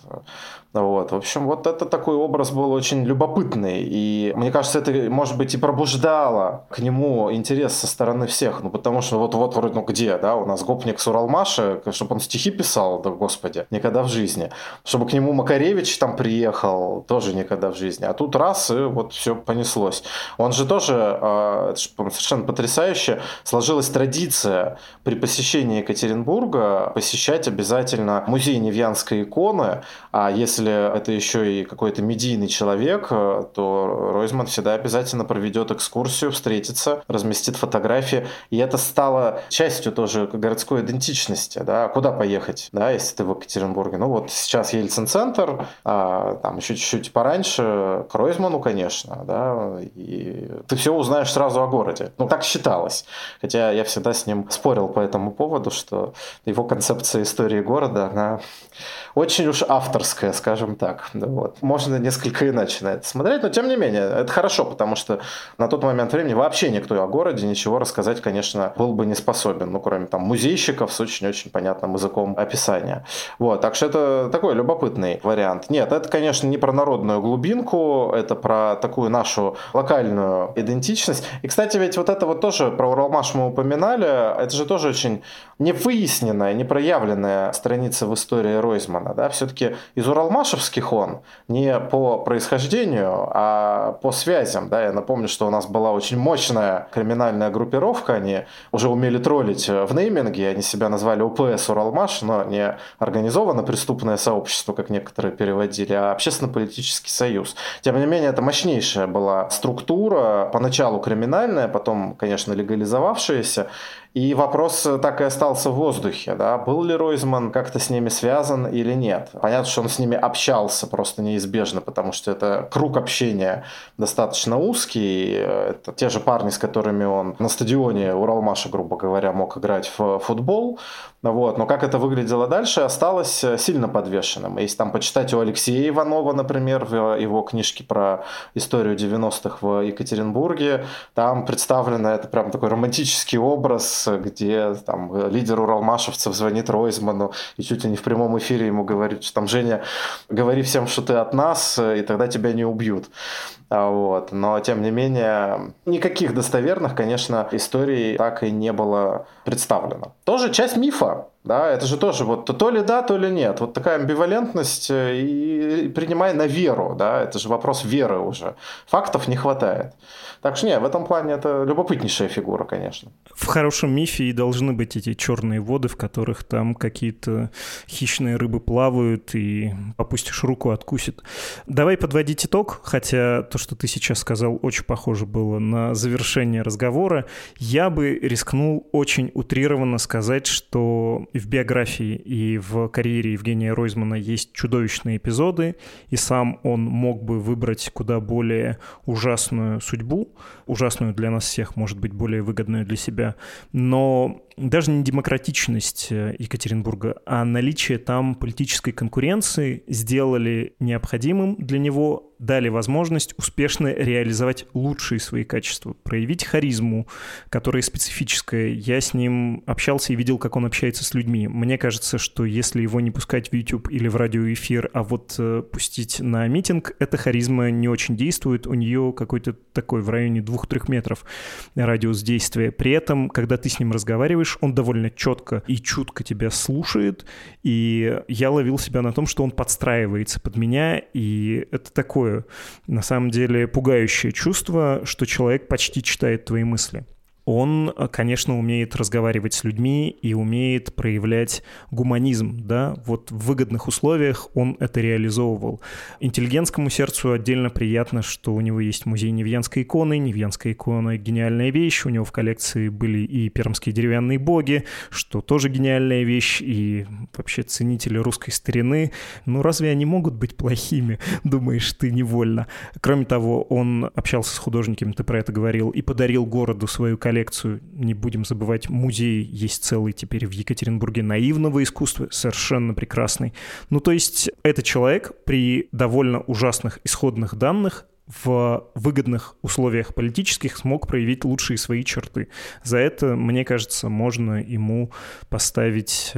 Вот. В общем, вот это такой образ был очень любопытный, и мне кажется, это, может быть, и пробуждало к нему интерес со стороны всех, ну, потому что вот-вот вроде, ну, где, да, у нас гопник с Уралмаша, чтобы он стихи писал, да, господи, никогда в жизни, чтобы к нему Макаревич там приехал, тоже никогда в жизни, а тут раз, и вот все понеслось. Он же тоже, это же, по-моему, совершенно потрясающе, сложилась традиция при посещении Екатеринбурга посещать обязательно музей Невьянской иконы, а если это еще и какой-то медийный человек, то Ройзман всегда обязательно проведет экскурсию, встретится, разместит фотографии, и это стало частью тоже городской идентичности, да, куда поехать, да, если ты в Екатеринбурге, ну вот сейчас Ельцин-центр, а там еще чуть-чуть пораньше к Ройзману, конечно, да, и ты все узнаешь сразу о городе, ну так считалось, хотя я всегда с ним спорил по этому поводу, что его концепция истории города, да, она очень уж авторская, скажем так. Да, вот. Можно несколько иначе на это смотреть, но тем не менее, это хорошо, потому что на тот момент времени вообще никто о городе ничего рассказать, конечно, был бы не способен, ну, кроме там музейщиков с очень-очень понятным языком описания. Вот, так что это такой любопытный вариант. Нет, это, конечно, не про народную глубинку, это про такую нашу локальную идентичность. И, кстати, ведь вот это вот тоже, про Уралмаш мы упоминали, это же тоже очень невыясненная, непроявленная страница в истории Ройзмана, да, все-таки из уралмашевских он не по происхождению, а по связям, да, я напомню, что у нас была очень мощная криминальная группировка, они уже умели троллить в нейминге, они себя назвали ОПС Уралмаш, но не организованно преступное сообщество, как некоторые переводили, а общественно-политический союз. Тем не менее, это мощнейшая была структура, поначалу криминальная, потом, конечно, легализовавшаяся, и вопрос так и остался в воздухе, да, был ли Ройзман как-то с ними связан или нет. Понятно, что он с ними общался просто неизбежно, потому что это круг общения достаточно узкий, это те же парни, с которыми он на стадионе Уралмаша, грубо говоря, мог играть в футбол, вот. Но как это выглядело дальше, осталось сильно подвешенным. Если там почитать у Алексея Иванова, например, в его книжке про историю девяностых в Екатеринбурге, там представлено это прям такой романтический образ, где там лидер уралмашевцев звонит Ройзману и чуть ли не в прямом эфире ему говорит, что там, Женя, говори всем, что ты от нас, и тогда тебя не убьют. Вот. Но, тем не менее, никаких достоверных, конечно, историй так и не было представлено. Тоже часть мифа. Да, это же тоже вот то ли да, то ли нет. Вот такая амбивалентность, и принимай на веру, да, это же вопрос веры уже. Фактов не хватает. Так что нет, в этом плане это любопытнейшая фигура, конечно. В хорошем мифе и должны быть эти черные воды, в которых там какие-то хищные рыбы плавают, и опустишь руку, откусит. Давай подводить итог, хотя то, что ты сейчас сказал, очень похоже было на завершение разговора. Я бы рискнул очень утрированно сказать, что в биографии и в карьере Евгения Ройзмана есть чудовищные эпизоды, и сам он мог бы выбрать куда более ужасную судьбу, ужасную для нас всех, может быть, более выгодную для себя, но даже не демократичность Екатеринбурга, а наличие там политической конкуренции сделали необходимым для него, дали возможность успешно реализовать лучшие свои качества, проявить харизму, которая специфическая. Я с ним общался и видел, как он общается с людьми. Мне кажется, что если его не пускать в YouTube или в радиоэфир, а вот пустить на митинг, эта харизма не очень действует, у нее какой-то такой в районе двух-трех метров радиус действия. При этом, когда ты с ним разговариваешь, он довольно четко и чутко тебя слушает, и я ловил себя на том, что он подстраивается под меня, и это такое, на самом деле, пугающее чувство, что человек почти читает твои мысли. Он, конечно, умеет разговаривать с людьми и умеет проявлять гуманизм, да, вот в выгодных условиях он это реализовывал. Интеллигентскому сердцу отдельно приятно, что у него есть музей Невьянской иконы, Невьянская икона — гениальная вещь, у него в коллекции были и пермские деревянные боги, что тоже гениальная вещь, и вообще ценители русской старины, ну разве они могут быть плохими, думаешь ты невольно. Кроме того, он общался с художниками, ты про это говорил, и подарил городу свою коллекцию, коллекцию, не будем забывать, музей есть целый теперь в Екатеринбурге наивного искусства, совершенно прекрасный. Ну, то есть этот человек при довольно ужасных исходных данных в выгодных условиях политических смог проявить лучшие свои черты. За это, мне кажется, можно ему поставить,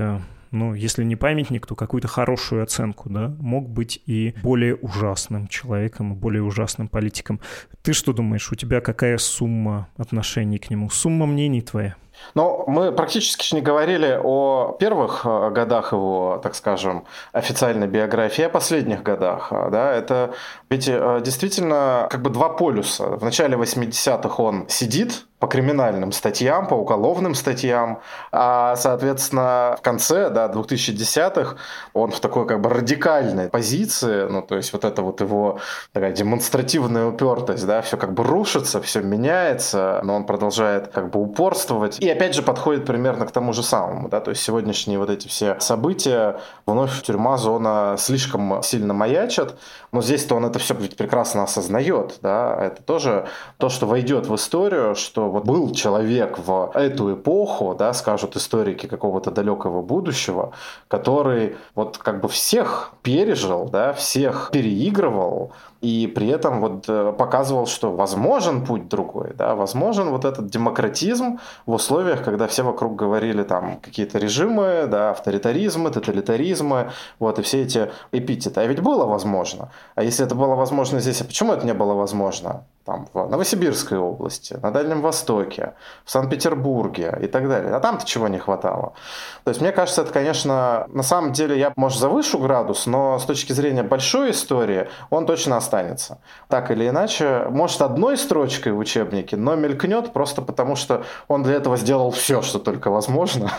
ну, если не памятник, то какую-то хорошую оценку, да, мог быть и более ужасным человеком, более ужасным политиком. Ты что думаешь, у тебя какая сумма отношений к нему, сумма мнений твоя? Но мы практически не говорили о первых годах его, так скажем, официальной биографии, о последних годах. Да? Это ведь действительно как бы два полюса. В начале восьмидесятых он сидит по криминальным статьям, по уголовным статьям, а, соответственно, в конце, да, двухтысячных он в такой как бы радикальной позиции, ну, то есть вот это вот его такая демонстративная упертость, да, все как бы рушится, все меняется, но он продолжает как бы упорствовать. И опять же подходит примерно к тому же самому, да, то есть сегодняшние вот эти все события, вновь тюрьма, зона слишком сильно маячат, но здесь-то он это все ведь прекрасно осознает, да, это тоже то, что войдет в историю, что вот был человек в эту эпоху, да, скажут историки какого-то далекого будущего, который вот как бы всех пережил, да, всех переигрывал, и при этом вот показывал, что возможен путь другой, да, возможен вот этот демократизм в условиях, когда все вокруг говорили там какие-то режимы, да, авторитаризмы, тоталитаризмы, вот, и все эти эпитеты. А ведь было возможно. А если это было возможно здесь, а почему это не было возможно? Там, в Новосибирской области, на Дальнем Востоке, в Санкт-Петербурге и так далее. А там-то чего не хватало. То есть, мне кажется, это, конечно, на самом деле, я, может, завышу градус, но с точки зрения большой истории он точно останется. Так или иначе, может, одной строчкой в учебнике, но мелькнет просто потому, что он для этого сделал все, что только возможно.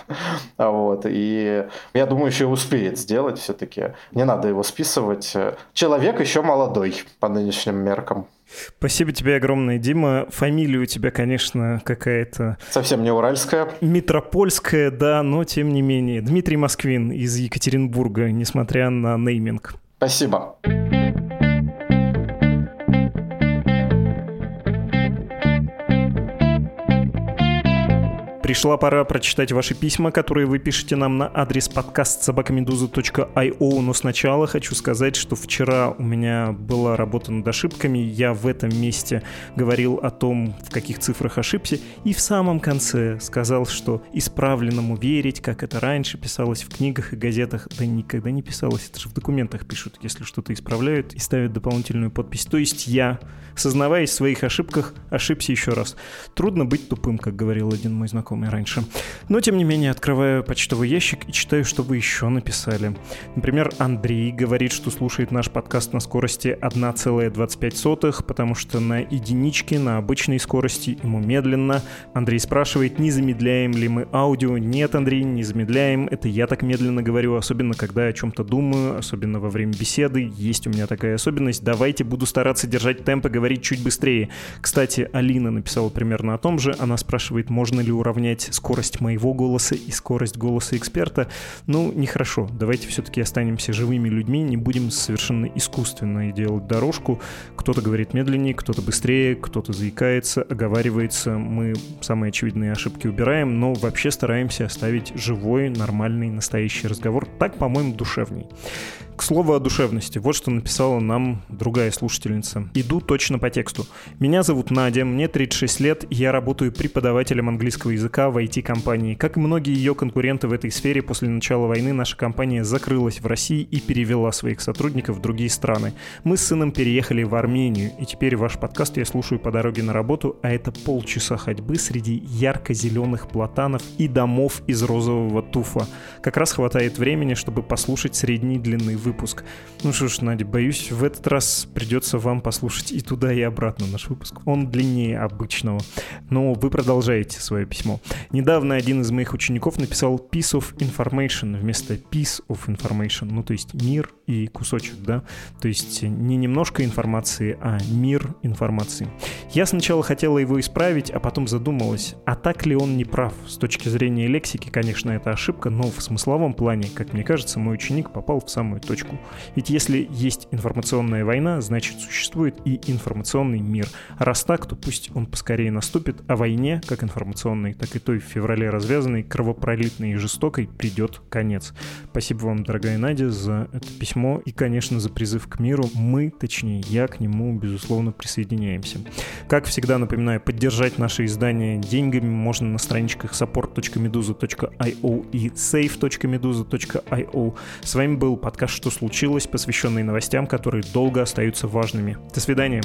Вот. И я думаю, еще успеет сделать все-таки. Не надо его списывать. Человек еще молодой по нынешним меркам. Спасибо тебе огромное, Дима. Фамилия у тебя, конечно, какая-то... Совсем не уральская. Метропольская, да, но тем не менее. Дмитрий Москвин из Екатеринбурга, несмотря на нейминг. Спасибо. Пришла пора прочитать ваши письма, которые вы пишете нам на адрес подкаст собака медуза точка ай о, но сначала хочу сказать, что вчера у меня была работа над ошибками, я в этом месте говорил о том, в каких цифрах ошибся, и в самом конце сказал, что исправленному верить, как это раньше писалось в книгах и газетах, да никогда не писалось, это же в документах пишут, если что-то исправляют и ставят дополнительную подпись, то есть я, сознаваясь в своих ошибках, ошибся еще раз. Трудно быть тупым, как говорил один мой знакомый раньше. Но, тем не менее, открываю почтовый ящик и читаю, что вы еще написали. Например, Андрей говорит, что слушает наш подкаст на скорости один целых двадцать пять сотых, потому что на единичке, на обычной скорости ему медленно. Андрей спрашивает, не замедляем ли мы аудио. Нет, Андрей, не замедляем. Это я так медленно говорю, особенно когда о чем-то думаю, особенно во время беседы. Есть у меня такая особенность. Давайте буду стараться держать темп и говорить чуть быстрее. Кстати, Алина написала примерно о том же. Она спрашивает, можно ли уравнять скорость моего голоса и скорость голоса эксперта. Ну, нехорошо. Давайте все-таки останемся живыми людьми, не будем совершенно искусственно делать дорожку. Кто-то говорит медленнее, кто-то быстрее, кто-то заикается, оговаривается. Мы самые очевидные ошибки убираем, но вообще стараемся оставить живой, нормальный, настоящий разговор. Так, по-моему, душевней. К слову о душевности, вот что написала нам другая слушательница. Иду точно по тексту. Меня зовут Надя, мне тридцать шесть лет, я работаю преподавателем английского языка в ай ти-компании. Как и многие ее конкуренты в этой сфере, после начала войны наша компания закрылась в России и перевела своих сотрудников в другие страны. Мы с сыном переехали в Армению, и теперь ваш подкаст я слушаю по дороге на работу, а это полчаса ходьбы среди ярко-зеленых платанов и домов из розового туфа. Как раз хватает времени, чтобы послушать средней длины выпуск. Ну что ж, Надя, боюсь, в этот раз придется вам послушать и туда, и обратно наш выпуск. Он длиннее обычного. Но вы продолжаете свое письмо. Недавно один из моих учеников написал piece of information вместо piece of information. Ну, то есть мир и кусочек, да? То есть не немножко информации, а мир информации. Я сначала хотела его исправить, а потом задумалась, а так ли он не прав? С точки зрения лексики, конечно, это ошибка, но в смысловом плане, как мне кажется, мой ученик попал в самую точку. Ведь если есть информационная война, значит существует и информационный мир. А раз так, то пусть он поскорее наступит, о войне, как информационной, так и той в феврале развязанной, кровопролитной и жестокой, придет конец. Спасибо вам, дорогая Надя, за это письмо и, конечно, за призыв к миру. Мы, точнее, я к нему, безусловно, присоединяемся. Как всегда, напоминаю, поддержать наше издание деньгами можно на страничках support точка meduza точка ай о и save точка meduza точка ай о. С вами был подкаст «Что случилось?», посвященный новостям, которые долго остаются важными. До свидания.